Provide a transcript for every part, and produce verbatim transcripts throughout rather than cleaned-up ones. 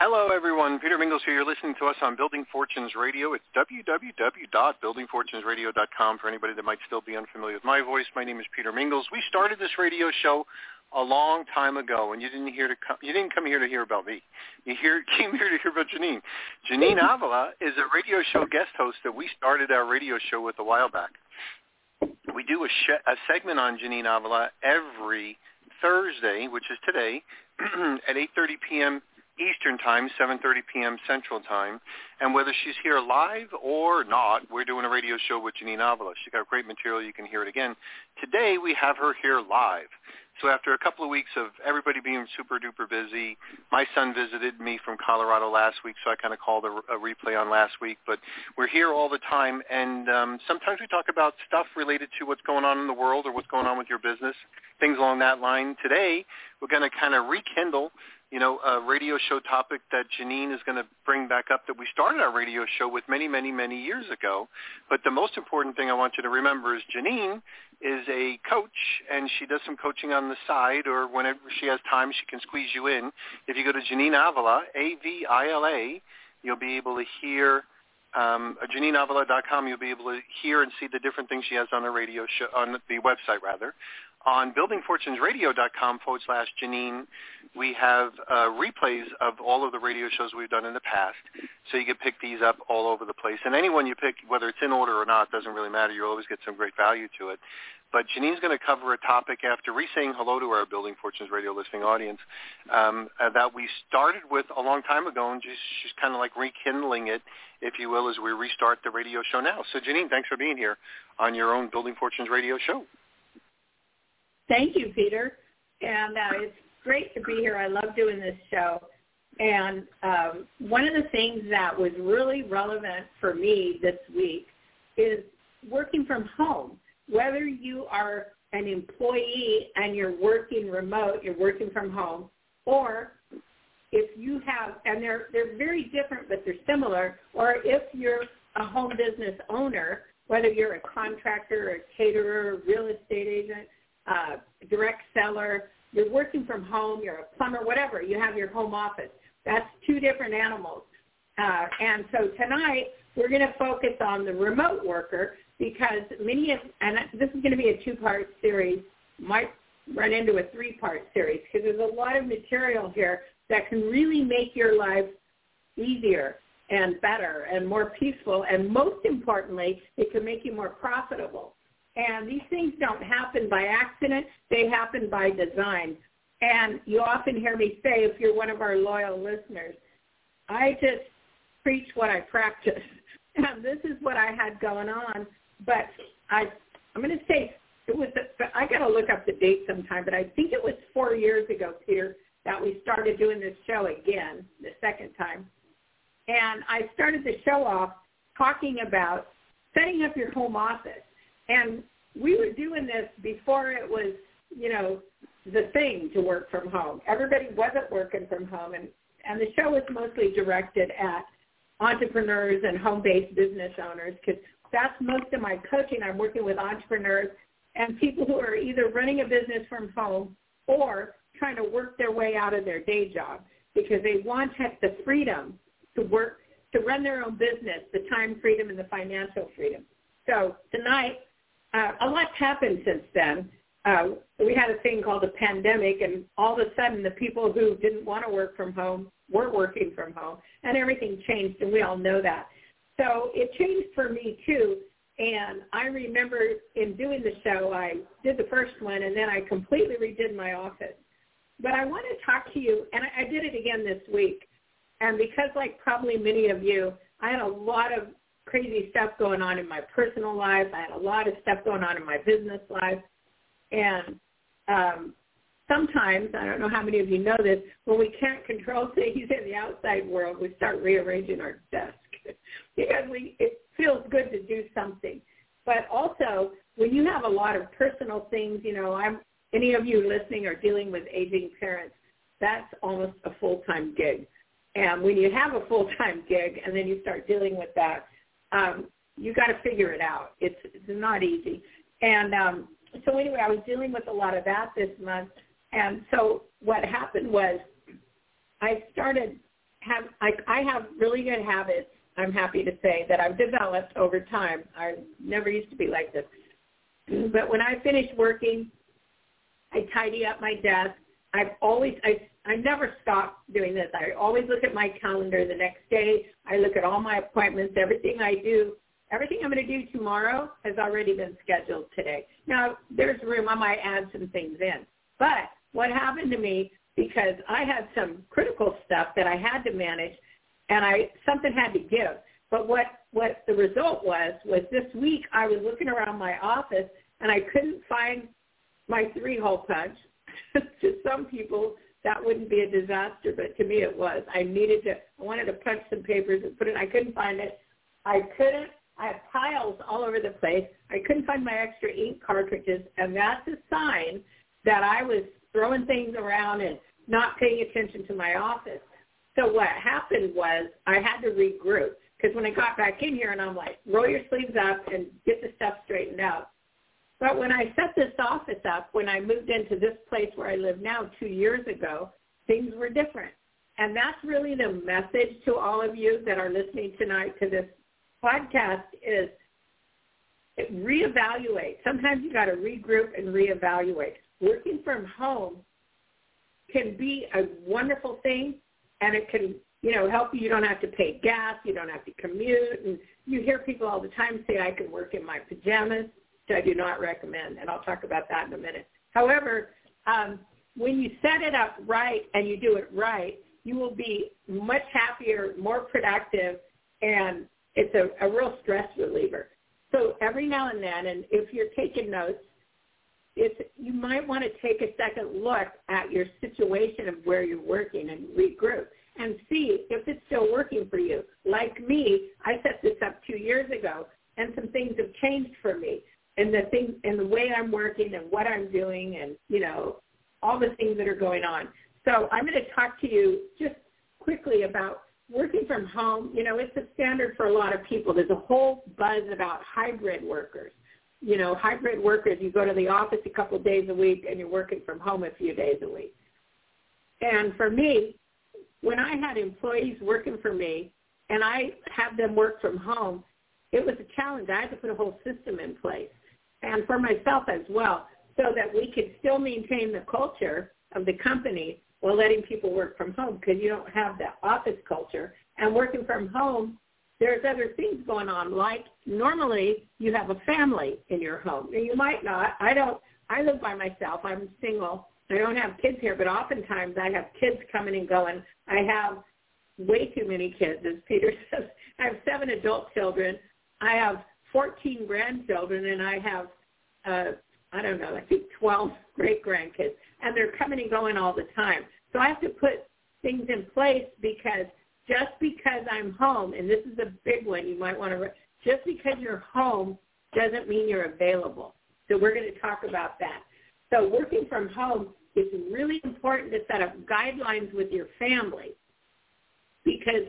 Hello, everyone. Peter Mingils here. You're listening to us on Building Fortunes Radio. It's w w w dot building fortunes radio dot com. For anybody that might still be unfamiliar with my voice, my name is Peter Mingils. We started this radio show a long time ago, and you didn't hear to come, you didn't come here to hear about me. You hear, came here to hear about Janine. Janine Avila is a radio show guest host that we started our radio show with a while back. We do a, sh- a segment on Janine Avila every Thursday, which is today, at eight thirty p.m. Eastern Time, seven thirty p.m. Central Time, and whether she's here live or not, we're doing a radio show with Janine Avila. She's got great material. You can hear it again. Today, we have her here live. So after a couple of weeks of everybody being super-duper busy, my son visited me from Colorado last week, so I kind of called a, a replay on last week. But we're here all the time, and um, sometimes we talk about stuff related to what's going on in the world or what's going on with your business, things along that line. Today, we're going to kind of rekindle you know, a radio show topic that Janine is going to bring back up that we started our radio show with many, many, many years ago. But the most important thing I want you to remember is Janine is a coach, and she does some coaching on the side, or whenever she has time, she can squeeze you in. If you go to Janine Avila, A V I L A, you'll be able to hear um, janine avila dot com. You'll be able to hear and see the different things she has on the radio show, on the website, rather. On building fortunes radio dot com forward slash Janine, we have uh, replays of all of the radio shows we've done in the past. So you can pick these up all over the place. And anyone you pick, whether it's in order or not, doesn't really matter. You'll always get some great value to it. But Janine's going to cover a topic after re-saying hello to our Building Fortunes Radio listening audience um, that we started with a long time ago, and just, she's kind of like rekindling it, if you will, as we restart the radio show now. So, Janine, thanks for being here on your own Building Fortunes Radio show. Thank you, Peter, and uh, it's great to be here. I love doing this show, and um, one of the things that was really relevant for me this week is working from home. Whether you are an employee and you're working remote, you're working from home, or if you have, and they're, they're very different but they're similar, or if you're a home business owner, whether you're a contractor, a caterer, real estate agent, Uh, direct seller, you're working from home, you're a plumber, whatever, you have your home office. That's two different animals. Uh, and so tonight we're going to focus on the remote worker because many of, and this is going to be a two-part series, might run into a three-part series because there's a lot of material here that can really make your life easier and better and more peaceful, and most importantly, it can make you more profitable. And these things don't happen by accident. They happen by design. And you often hear me say, if you're one of our loyal listeners, I just preach what I practice. And this is what I had going on. But I, I'm going to say, it was. I got to look up the date sometime, but I think it was four years ago, Peter, that we started doing this show again, the second time. And I started the show off talking about setting up your home office. And we were doing this before it was, you know, the thing to work from home. Everybody wasn't working from home, and, and the show was mostly directed at entrepreneurs and home-based business owners because that's most of my coaching. I'm working with entrepreneurs and people who are either running a business from home or trying to work their way out of their day job because they want the freedom to work, to run their own business, the time freedom and the financial freedom. So tonight, Uh, a lot's happened since then. Uh, we had a thing called a pandemic, and all of a sudden the people who didn't want to work from home were working from home, and everything changed, and we all know that. So it changed for me, too, and I remember in doing the show, I did the first one, and then I completely redid my office. But I want to talk to you, and I, I did it again this week, and because like probably many of you, I had a lot of crazy stuff going on in my personal life. I had a lot of stuff going on in my business life. And um, sometimes, I don't know how many of you know this, when we can't control things in the outside world, we start rearranging our desk. because we, it feels good to do something. But also, when you have a lot of personal things, you know, I'm, any of you listening are dealing with aging parents, that's almost a full-time gig. And when you have a full-time gig and then you start dealing with that, um, you got to figure it out. It's, it's not easy. And um, so anyway, I was dealing with a lot of that this month. And so what happened was I started have I, I have really good habits, I'm happy to say, that I've developed over time. I never used to be like this. But when I finish working, I tidy up my desk. I've always, I, I never stop doing this. I always look at my calendar the next day. I look at all my appointments, everything I do. Everything I'm going to do tomorrow has already been scheduled today. Now, there's room. I might add some things in. But what happened to me, because I had some critical stuff that I had to manage, and I something had to give. But what, what the result was, was this week I was looking around my office, and I couldn't find my three-hole punch. To some people, that wouldn't be a disaster, but to me it was. I needed to, I wanted to punch some papers and put it, I couldn't find it. I couldn't, I had piles all over the place. I couldn't find my extra ink cartridges, and that's a sign that I was throwing things around and not paying attention to my office. So what happened was I had to regroup, because when I got back in here and I'm like, roll your sleeves up and get the stuff straightened out. But when I set this office up, when I moved into this place where I live now two years ago, things were different. And that's really the message to all of you that are listening tonight to this podcast is reevaluate. Sometimes you got to regroup and reevaluate. Working from home can be a wonderful thing, and it can, you know, help you. You don't have to pay gas. You don't have to commute. And you hear people all the time say, I can work in my pajamas, which I do not recommend, and I'll talk about that in a minute. However, um, when you set it up right and you do it right, you will be much happier, more productive, and it's a, a real stress reliever. So every now and then, and if you're taking notes, It's, you might want to take a second look at your situation of where you're working and regroup and see if it's still working for you. Like me, I set this up two years ago, and some things have changed for me in the thing, in the way I'm working and what I'm doing and, you know, all the things that are going on. So I'm going to talk to you just quickly about working from home. You know, it's a standard for a lot of people. There's a whole buzz about hybrid workers. You know, hybrid workers, you go to the office a couple of days a week and you're working from home a few days a week. And for me, when I had employees working for me and I had them work from home, it was a challenge. I had to put a whole system in place, and for myself as well, so that we could still maintain the culture of the company while letting people work from home, because you don't have the office culture. And working from home, there's other things going on, like normally you have a family in your home. Now, you might not. I don't. I live by myself. I'm single. I don't have kids here, but oftentimes I have kids coming and going. I have way too many kids, as Peter says. I have seven adult children. I have fourteen grandchildren, and I have, uh, I don't know, I think twelve great-grandkids, and they're coming and going all the time. So I have to put things in place, because just because I'm home, and this is a big one you might want to, just because you're home doesn't mean you're available. So we're going to talk about that. So working from home is really important to set up guidelines with your family, because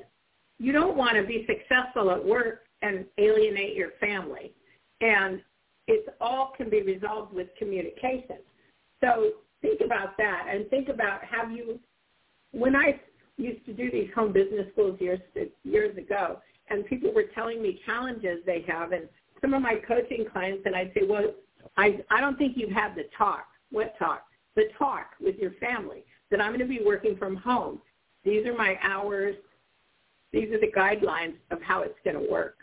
you don't want to be successful at work and alienate your family. And it's all can be resolved with communication. So think about that, and think about have you, when I used to do these home business schools years years ago, and people were telling me challenges they have, and some of my coaching clients, and I'd say, well, I, I don't think you've had the talk. What talk? The talk with your family, that I'm going to be working from home. These are my hours. These are the guidelines of how it's going to work.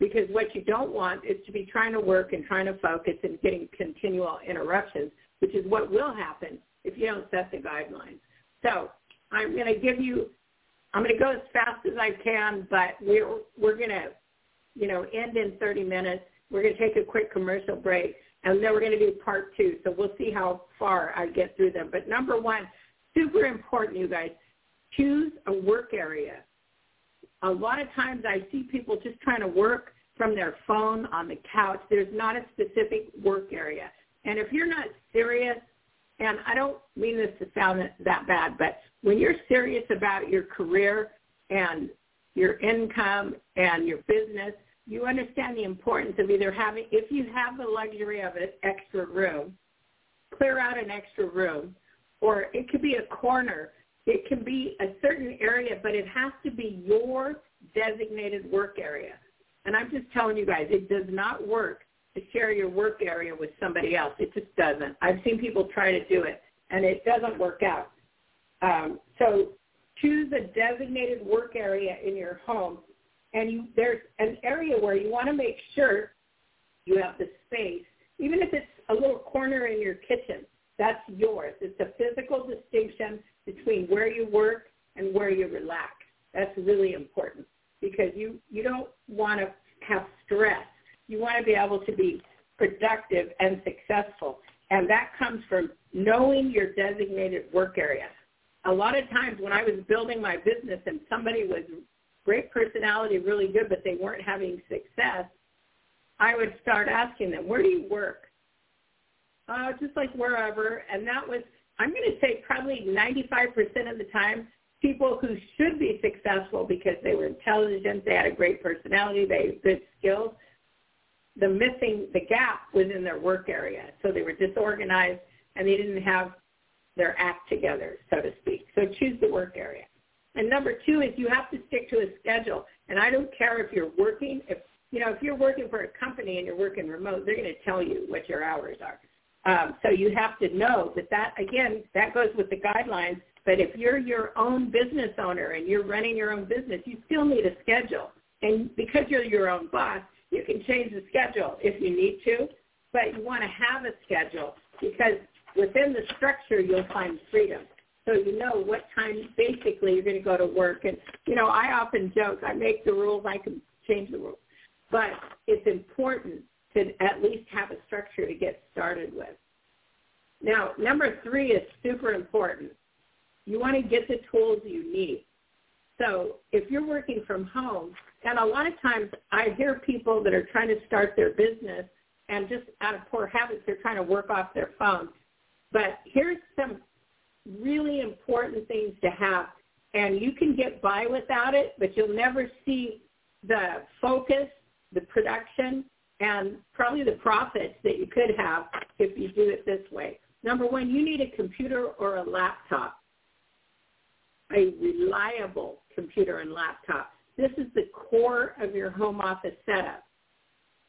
Because what you don't want is to be trying to work and trying to focus and getting continual interruptions, which is what will happen if you don't set the guidelines. So I'm going to give you, I'm going to go as fast as I can, but we're, we're going to, you know, end in thirty minutes. We're going to take a quick commercial break, and then we're going to do part two. So we'll see how far I get through them. But number one, super important, you guys, choose a work area A lot of times I see people just trying to work from their phone on the couch. There's not a specific work area. And if you're not serious, and I don't mean this to sound that bad, but when you're serious about your career and your income and your business, you understand the importance of either having, if you have the luxury of an extra room, clear out an extra room, or it could be a corner, it can be a certain area, but it has to be your designated work area. And I'm just telling you guys, it does not work to share your work area with somebody else. It just doesn't. I've seen people try to do it, and it doesn't work out. Um, so choose a designated work area in your home, and you, there's an area where you want to make sure you have the space, even if it's a little corner in your kitchen. That's yours. It's a physical distinction between where you work and where you relax. That's really important because you, you don't want to have stress. You want to be able to be productive and successful, and that comes from knowing your designated work area. A lot of times when I was building my business and somebody was great personality, really good, but they weren't having success, I would start asking them, where do you work? Uh, just like wherever. And that was, I'm going to say probably ninety-five percent of the time, people who should be successful because they were intelligent, they had a great personality, they had good skills, the missing, the gap was in their work area. So they were disorganized and they didn't have their act together, so to speak. So choose the work area. And number two is you have to stick to a schedule. And I don't care if you're working, if you know, if you're working for a company and you're working remote, they're going to tell you what your hours are. Um, so you have to know that that, again, that goes with the guidelines. But if you're your own business owner and you're running your own business, you still need a schedule. And because you're your own boss, you can change the schedule if you need to, but you want to have a schedule because within the structure you'll find freedom. So you know what time basically you're going to go to work. And, you know, I often joke, I make the rules, I can change the rules. But it's important to at least have a structure to get started with. Now, number three is super important. You want to get the tools you need. So if you're working from home, and a lot of times I hear people that are trying to start their business and just out of poor habits, they're trying to work off their phone. But here's some really important things to have, and you can get by without it, but you'll never see the focus, the production, and probably the profits that you could have if you do it this way. Number one, you need a computer or a laptop, a reliable computer and laptop. This is the core of your home office setup,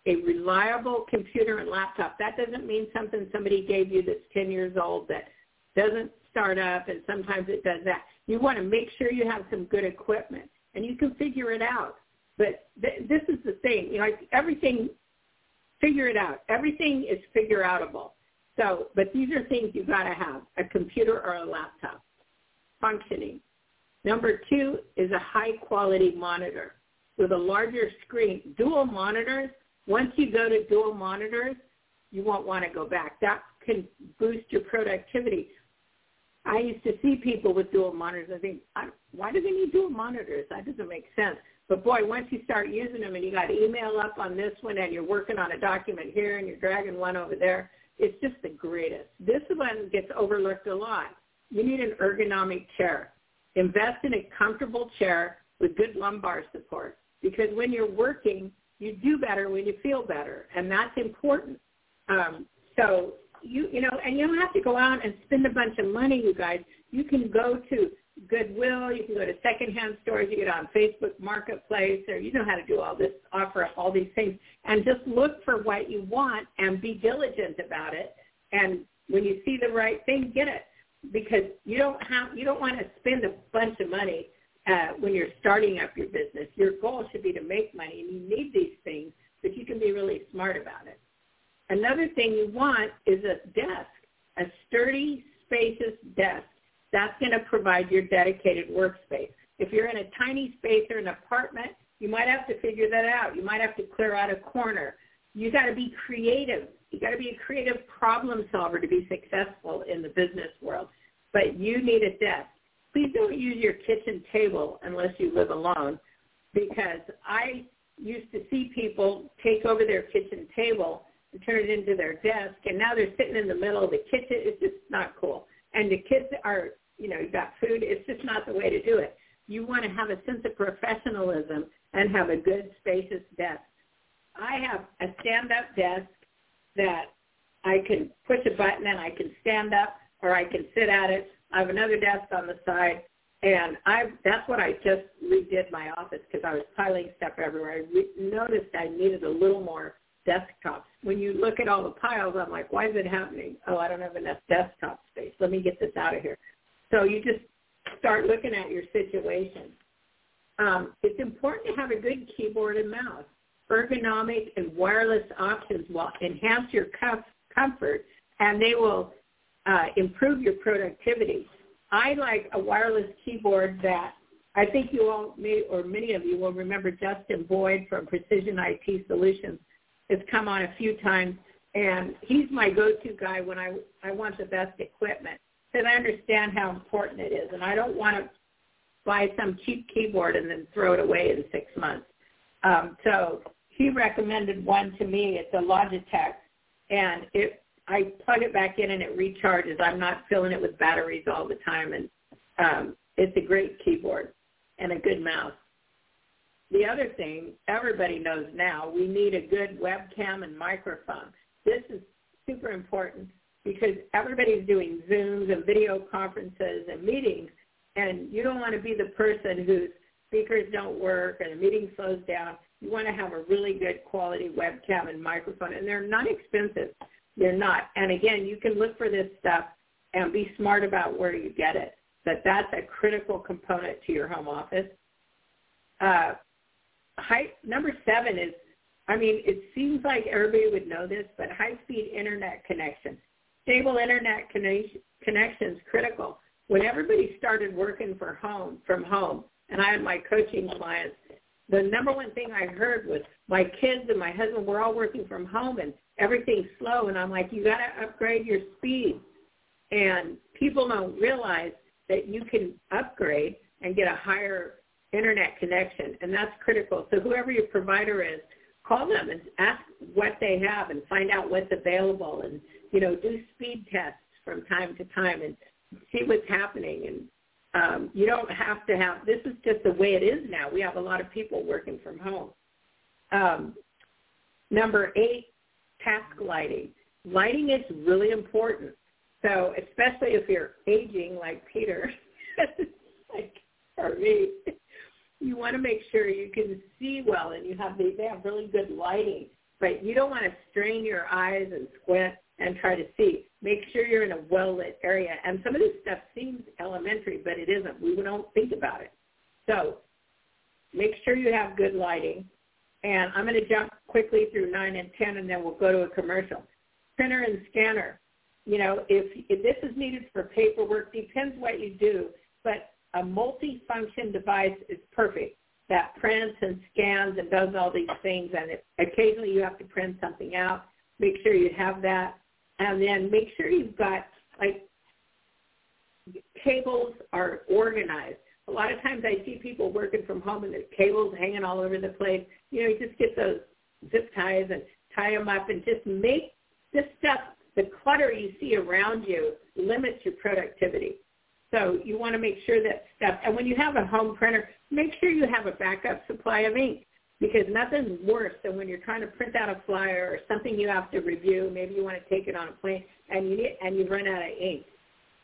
a reliable computer and laptop. That doesn't mean something somebody gave you that's ten years old that doesn't start up, and sometimes it does that. You want to make sure you have some good equipment, and you can figure it out. But th- this is the thing. You know, everything, figure it out. Everything is figure outable. So, but these are things you've got to have, a computer or a laptop functioning. Number two is a high-quality monitor with a larger screen. Dual monitors, once you go to dual monitors, you won't want to go back. That can boost your productivity. I used to see people with dual monitors. I think, I, why do they need dual monitors? That doesn't make sense. But, boy, once you start using them and you got email up on this one and you're working on a document here and you're dragging one over there, it's just the greatest. This one gets overlooked a lot. You need an ergonomic chair. Invest in a comfortable chair with good lumbar support because when you're working, you do better when you feel better, and that's important. Um, so, You you know, and you don't have to go out and spend a bunch of money, you guys. You can go to Goodwill. You can go to secondhand stores. You get on Facebook Marketplace, or you know how to do all this, offer up all these things. And just look for what you want and be diligent about it. And when you see the right thing, get it. Because you don't have you don't want to spend a bunch of money uh, when you're starting up your business. Your goal should be to make money, and you need these things, but you can be really smart about it. Another thing you want is a desk, a sturdy, spacious desk. That's going to provide your dedicated workspace. If you're in a tiny space or an apartment, you might have to figure that out. You might have to clear out a corner. You got to be creative. You got to be a creative problem solver to be successful in the business world. But you need a desk. Please don't use your kitchen table unless you live alone. because I used to see people take over their kitchen table and turn it into their desk, and now they're sitting in the middle of the kitchen. It's just not cool. And the kids are, you know, you've got food. It's just not the way to do it. You want to have a sense of professionalism and have a good, spacious desk. I have a stand-up desk that I can push a button and I can stand up or I can sit at it. I have another desk on the side, and I that's what I just redid my office because I was piling stuff everywhere. I re- noticed I needed a little more desktops. When you look at all the piles, I'm like, why is it happening? Oh, I don't have enough desktop space. Let me get this out of here. So you just start looking at your situation. Um, it's important to have a good keyboard and mouse. Ergonomic and wireless options will enhance your comfort, and they will uh, improve your productivity. I like a wireless keyboard that I think you all may, or many of you will remember Justin Boyd from Precision I T Solutions. Has come on a few times, and he's my go-to guy when I, I want the best equipment. Because I understand how important it is, and I don't want to buy some cheap keyboard and then throw it away in six months. Um, so he recommended one to me. It's a Logitech, and it I plug it back in and it recharges. I'm not filling it with batteries all the time, and um, it's a great keyboard and a good mouse. The other thing everybody knows now, we need a good webcam and microphone. This is super important because everybody's doing Zooms and video conferences and meetings, and you don't want to be the person who's speakers don't work and the meeting slows down. You want to have a really good quality webcam and microphone, and they're not expensive. They're not. And, again, you can look for this stuff and be smart about where you get it, but that's a critical component to your home office. Uh, high, number seven is, I mean, it seems like everybody would know this, but high-speed Internet connection. Stable Internet connection connection is critical. When everybody started working for home from home, and I had my coaching clients, the number one thing I heard was my kids and my husband, we're all working from home and everything's slow. And I'm like, you got to upgrade your speed. And people don't realize that you can upgrade and get a higher Internet connection, and that's critical. So whoever your provider is, call them and ask what they have and find out what's available and, you know, do speed tests from time to time and see what's happening and Um, you don't have to have, this is just the way it is now. We have a lot of people working from home. Um, number eight, task lighting. Lighting is really important. So especially if you're aging like Peter, like, or me, you want to make sure you can see well and you have, the, they have really good lighting, but you don't want to strain your eyes and squint and try to see. Make sure you're in a well-lit area. And some of this stuff seems elementary, but it isn't. We don't think about it. So make sure you have good lighting. And I'm going to jump quickly through nine and ten, and then we'll go to a commercial. Printer and scanner. You know, if, if this is needed for paperwork, depends what you do, but a multi-function device is perfect that prints and scans and does all these things. And if occasionally you have to print something out, make sure you have that. And then make sure you've got, like, cables are organized. A lot of times I see people working from home and there's cables hanging all over the place. You know, you just get those zip ties and tie them up and just make this stuff, the clutter you see around you limits your productivity. So you want to make sure that stuff, and when you have a home printer, make sure you have a backup supply of ink. Because nothing's worse than when you're trying to print out a flyer or something you have to review. Maybe you want to take it on a plane, and you need, and you run out of ink,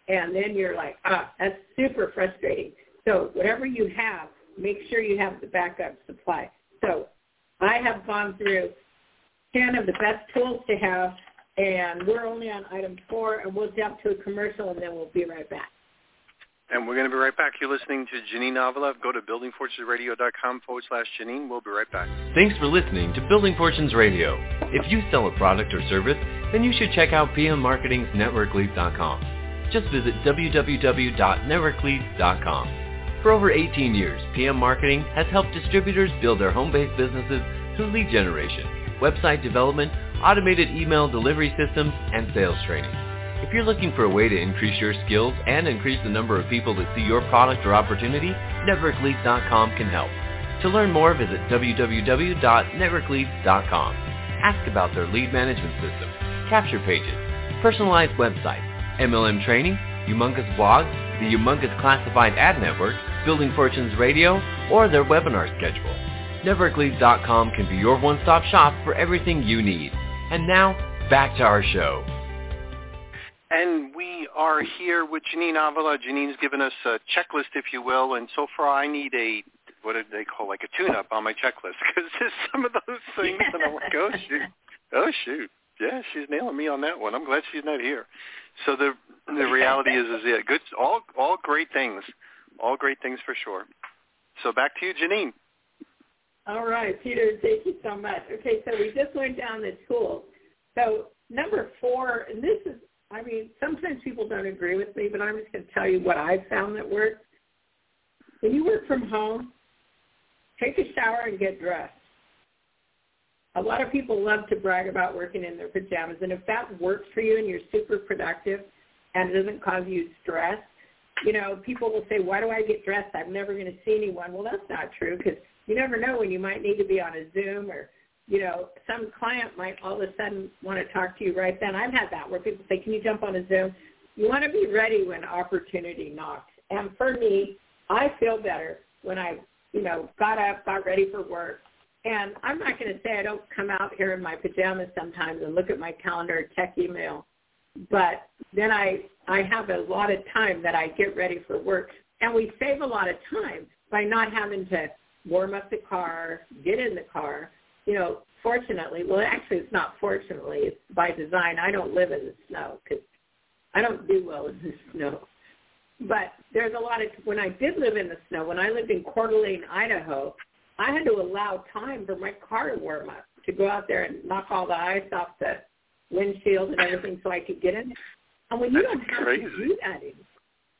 and then you're like, ah, that's super frustrating. So whatever you have, make sure you have the backup supply. So I have gone through ten of the best tools to have, and we're only on item four, and we'll jump to a commercial, and then we'll be right back. And we're going to be right back. You're listening to Janine Avila. Go to building fortunes radio dot com forward slash Janine. We'll be right back. Thanks for listening to Building Fortunes Radio. If you sell a product or service, then you should check out P M Marketing Network Leads dot com. Just visit w w w dot network leads dot com. For over eighteen years, P M Marketing has helped distributors build their home-based businesses through lead generation, website development, automated email delivery systems, and sales training. If you're looking for a way to increase your skills and increase the number of people that see your product or opportunity, network leads dot com can help. To learn more, visit w w w dot network leads dot com. Ask about their lead management system, capture pages, personalized website, M L M training, Humongous blog, the Humongous classified ad network, Building Fortunes Radio, or their webinar schedule. network leads dot com can be your one-stop shop for everything you need. And now, back to our show. And we are here with Janine Avila. Janine's given us a checklist, if you will, and so far I need a, what do they call, like a tune-up on my checklist, because there's some of those things, and I'm like, oh, shoot. Oh, shoot. Yeah, she's nailing me on that one. I'm glad she's not here. So the the reality is, is yeah, good, all all great things, all great things for sure. So back to you, Janine. All right, Peter, thank you so much. Okay, so we just went down the tools. So number four, and this is, I mean, sometimes people don't agree with me, but I'm just going to tell you what I've found that works. When you work from home, take a shower and get dressed. A lot of people love to brag about working in their pajamas, and if that works for you and you're super productive and it doesn't cause you stress, you know, people will say, why do I get dressed? I'm never going to see anyone. Well, that's not true, because you never know when you might need to be on a Zoom, or, you know, some client might all of a sudden want to talk to you right then. I've had that where people say, can you jump on a Zoom? You want to be ready when opportunity knocks. And for me, I feel better when I, you know, got up, got ready for work. And I'm not going to say I don't come out here in my pajamas sometimes and look at my calendar, check email, but then I, I have a lot of time that I get ready for work. And we save a lot of time by not having to warm up the car, get in the car. You know, fortunately, well, actually it's not fortunately, it's by design. I don't live in the snow because I don't do well in the snow. But there's a lot of, when I did live in the snow, when I lived in Coeur d'Alene, Idaho, I had to allow time for my car to warm up, to go out there and knock all the ice off the windshield and everything so I could get in. And when you That's don't have crazy. to do that anymore,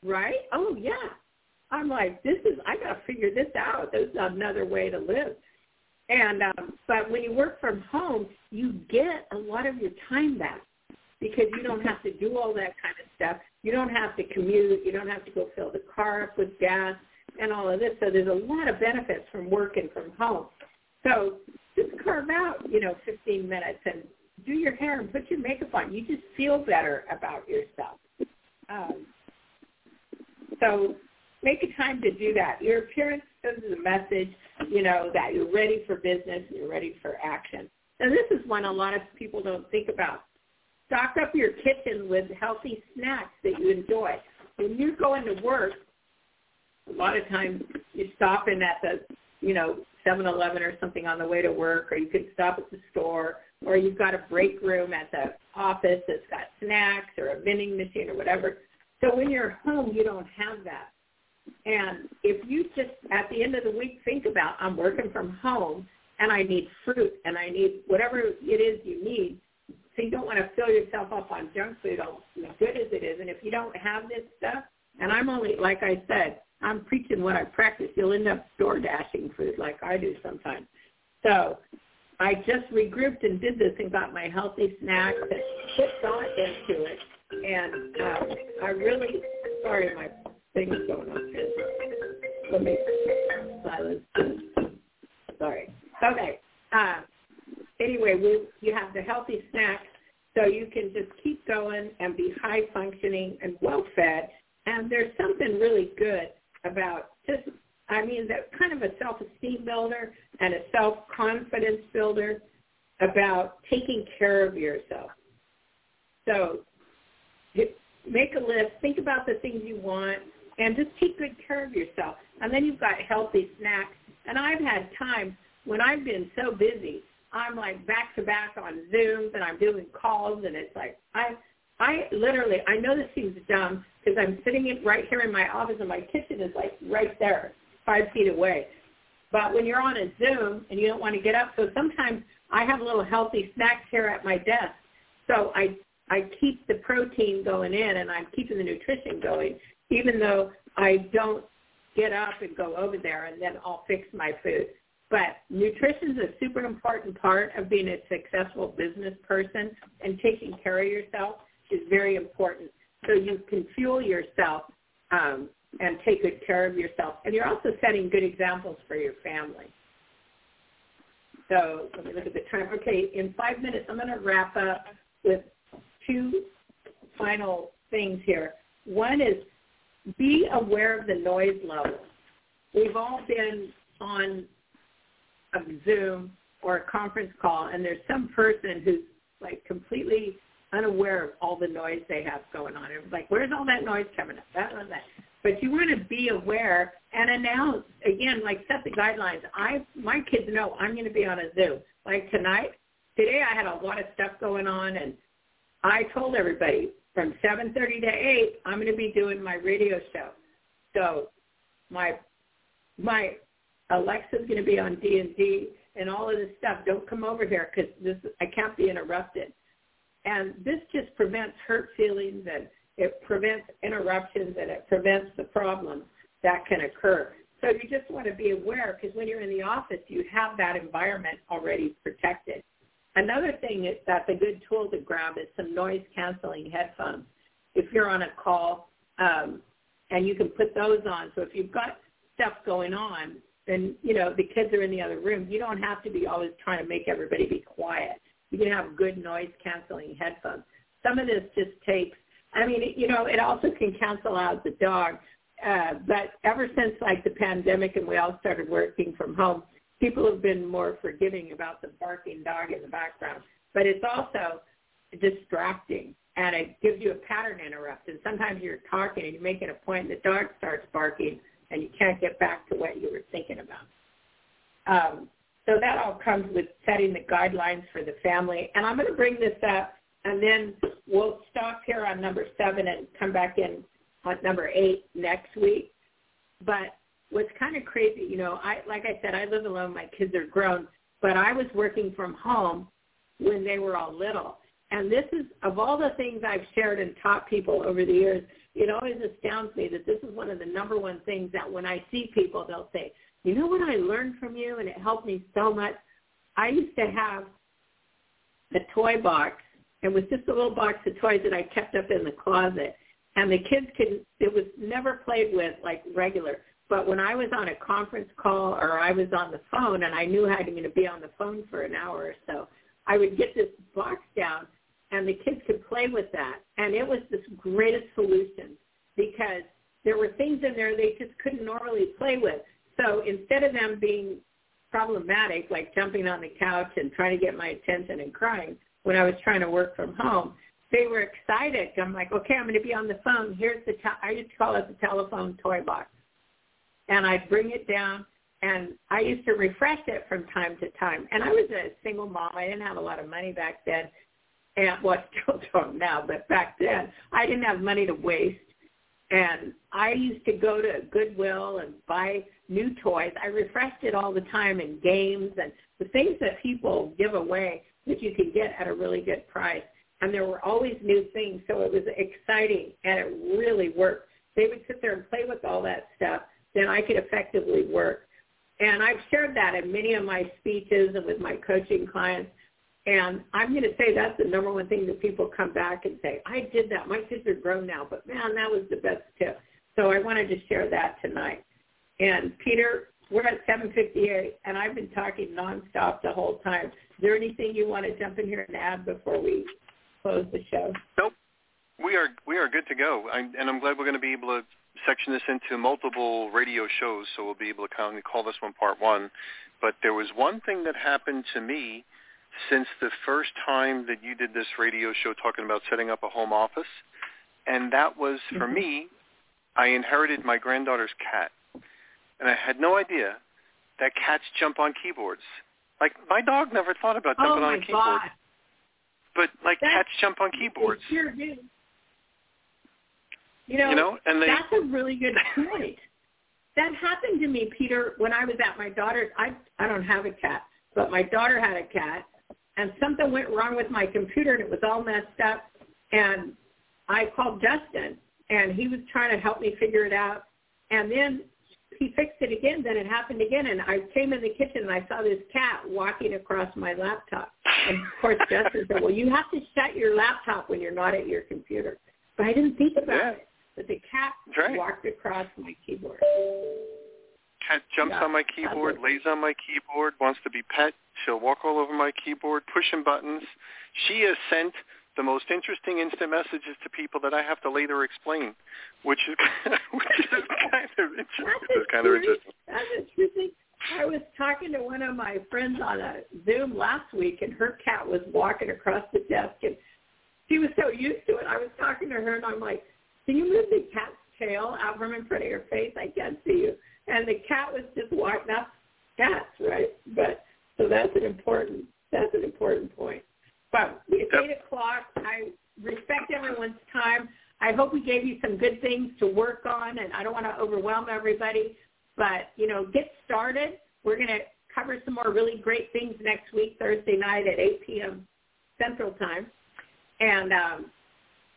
right? Oh, yeah. I'm like, this is, I got to figure this out. There's another way to live. And um, but when you work from home, you get a lot of your time back because you don't have to do all that kind of stuff. You don't have to commute. You don't have to go fill the car up with gas and all of this. So there's a lot of benefits from working from home. So just carve out, you know, fifteen minutes and do your hair and put your makeup on. You just feel better about yourself. Um, so make a time to do that. Your appearance sends a message, you know, that you're ready for business and you're ready for action. And this is one a lot of people don't think about. Stock up your kitchen with healthy snacks that you enjoy. When you're going to work, a lot of times you stop in at the, you know, seven eleven or something on the way to work, or you could stop at the store, or you've got a break room at the office that's got snacks or a vending machine or whatever. So when you're home, you don't have that. And if you just, at the end of the week, think about, I'm working from home, and I need fruit, and I need whatever it is you need, so you don't want to fill yourself up on junk food, as good as it is. And if you don't have this stuff, and I'm only, like I said, I'm preaching what I practice, you'll end up door dashing food like I do sometimes. So I just regrouped and did this and got my healthy snacks and put thought into it. And um, I really, sorry, my thing is going on here. Let me silence. Sorry. Okay. Uh, anyway, we you have the healthy snacks, so you can just keep going and be high functioning and well fed. And there's something really good about just, I mean, that kind of a self-esteem builder and a self-confidence builder about taking care of yourself. So make a list, think about the things you want, and just take good care of yourself. And then you've got healthy snacks. And I've had times when I've been so busy, I'm like back-to-back on Zooms, and I'm doing calls, and it's like, I I literally, I know this seems dumb because I'm sitting in, right here in my office, and my kitchen is like right there, five feet away. But when you're on a Zoom and you don't want to get up, so sometimes I have little healthy snacks here at my desk. So I I keep the protein going in, and I'm keeping the nutrition going, even though I don't get up and go over there, and then I'll fix my food. But nutrition is a super important part of being a successful business person, and taking care of yourself is very important. So you can fuel yourself um, and take good care of yourself. And you're also setting good examples for your family. So let me look at the time. Okay, in five minutes, I'm going to wrap up with two final things here. One is be aware of the noise level. We've all been on a Zoom or a conference call, and there's some person who's, like, completely unaware of all the noise they have going on. It's like, where's all that noise coming up? That one, that. But you want to be aware and announce, again, like, set the guidelines. I, my kids know I'm going to be on a Zoom. Like tonight, today I had a lot of stuff going on, and I told everybody from seven thirty to eight, I'm going to be doing my radio show. So my my Alexa's going to be on D and D and all of this stuff. Don't come over here because this I can't be interrupted. And this just prevents hurt feelings, and it prevents interruptions, and it prevents the problems that can occur. So you just want to be aware, because when you're in the office, you have that environment already protected. Another thing that's a good tool to grab is some noise-canceling headphones. If you're on a call, um, and you can put those on. So if you've got stuff going on, then, you know, the kids are in the other room. You don't have to be always trying to make everybody be quiet. You can have good noise-canceling headphones. Some of this just takes, I mean, you know, it also can cancel out the dog. Uh, but ever since, like, the pandemic and we all started working from home, people have been more forgiving about the barking dog in the background. But it's also distracting, and it gives you a pattern interrupt. And sometimes you're talking and you make an appointment, the dog starts barking, and you can't get back to what you were thinking about. Um, so that all comes with setting the guidelines for the family. And I'm going to bring this up, and then we'll stop here on number seven and come back in on number eight next week. But what's kind of crazy, you know, I like I said, I live alone. My kids are grown. But I was working from home when they were all little. And this is, of all the things I've shared and taught people over the years, it always astounds me that this is one of the number one things that when I see people, they'll say, you know what I learned from you, and it helped me so much? I used to have a toy box, and it was just a little box of toys that I kept up in the closet. And the kids could, it was never played with like regular. But when I was on a conference call or I was on the phone, and I knew I was going to be on the phone for an hour or so, I would get this box down, and the kids could play with that. And it was this greatest solution because there were things in there they just couldn't normally play with. So instead of them being problematic, like jumping on the couch and trying to get my attention and crying when I was trying to work from home, they were excited. I'm like, okay, I'm going to be on the phone. Here's the te- I used to call it the telephone toy box. And I'd bring it down, and I used to refresh it from time to time. And I was a single mom. I didn't have a lot of money back then. And, well, still don't now, but back then I didn't have money to waste. And I used to go to Goodwill and buy new toys. I refreshed it all the time, in games and the things that people give away that you can get at a really good price. And there were always new things, so it was exciting, and it really worked. They would sit there and play with all that stuff. Then I could effectively work. And I've shared that in many of my speeches and with my coaching clients. And I'm going to say that's the number one thing that people come back and say, I did that. My kids are grown now, but, man, that was the best tip. So I wanted to share that tonight. And, Peter, we're at seven fifty-eight, and I've been talking nonstop the whole time. Is there anything you want to jump in here and add before we close the show? Nope. We are, we are good to go, I, and I'm glad we're going to be able to section this into multiple radio shows, so we'll be able to kind of call this one part one. But there was one thing that happened to me since the first time that you did this radio show talking about setting up a home office, and that was, for mm-hmm. me, I inherited my granddaughter's cat, and I had no idea that cats jump on keyboards. Like, my dog never thought about jumping oh on a keyboard, God. But, like, That's, cats jump on keyboards. It sure is. You know, you know and they, that's a really good point. That happened to me, Peter, when I was at my daughter's. I I don't have a cat, but my daughter had a cat, and something went wrong with my computer, and it was all messed up. And I called Justin, and he was trying to help me figure it out. And then he fixed it again. Then it happened again, and I came in the kitchen, and I saw this cat walking across my laptop. And, of course, Justin said, well, you have to shut your laptop when you're not at your computer. But I didn't think about yeah. it. But the cat right. walked across my keyboard. Cat jumps yeah, on my keyboard, absolutely. lays on my keyboard, wants to be pet. She'll walk all over my keyboard, pushing buttons. She has sent the most interesting instant messages to people that I have to later explain, which is, which is kind of interesting. Kind of interesting. interesting. I was talking to one of my friends on a Zoom last week, and her cat was walking across the desk, and she was so used to it. I was talking to her, and I'm like, can you move the cat's tail out from in front of your face? I can't see you. And the cat was just walking up. Cats, right? But so that's an important that's an important point. But it's yep. eight o'clock. I respect everyone's time. I hope we gave you some good things to work on, and I don't want to overwhelm everybody. But, you know, get started. We're going to cover some more really great things next week, Thursday night at eight p.m. Central Time. And um,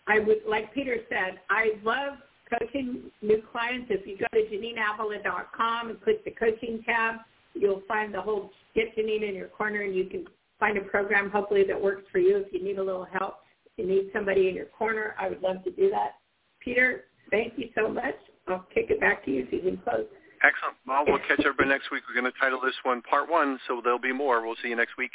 I would, like Peter said, I love coaching new clients. If you go to Janine Avila dot com and click the coaching tab, you'll find the whole Get Janine in Your Corner, and you can find a program hopefully that works for you. If you need a little help, if you need somebody in your corner, I would love to do that. Peter, thank you so much. I'll kick it back to you so you can close. Excellent. Well, we'll catch everybody next week. We're going to title this one Part one, so there'll be more. We'll see you next week.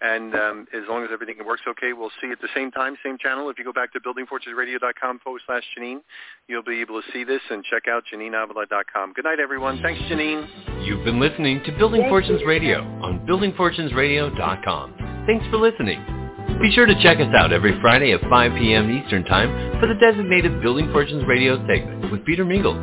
And um, as long as everything works okay, we'll see you at the same time, same channel. If you go back to building fortunes radio dot com forward slash Janine, you'll be able to see this and check out Janine Avila dot com. Good night, everyone. Thanks, Janine. You've been listening to Building Thank Fortunes you. Radio on building fortunes radio dot com. Thanks for listening. Be sure to check us out every Friday at five p.m. Eastern Time for the designated Building Fortunes Radio segment with Peter Mingils.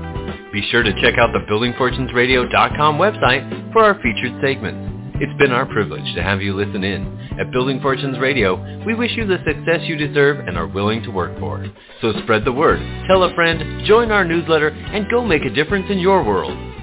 Be sure to check out the building fortunes radio dot com website for our featured segments. It's been our privilege to have you listen in. At Building Fortunes Radio, we wish you the success you deserve and are willing to work for. So spread the word, tell a friend, join our newsletter, and go make a difference in your world.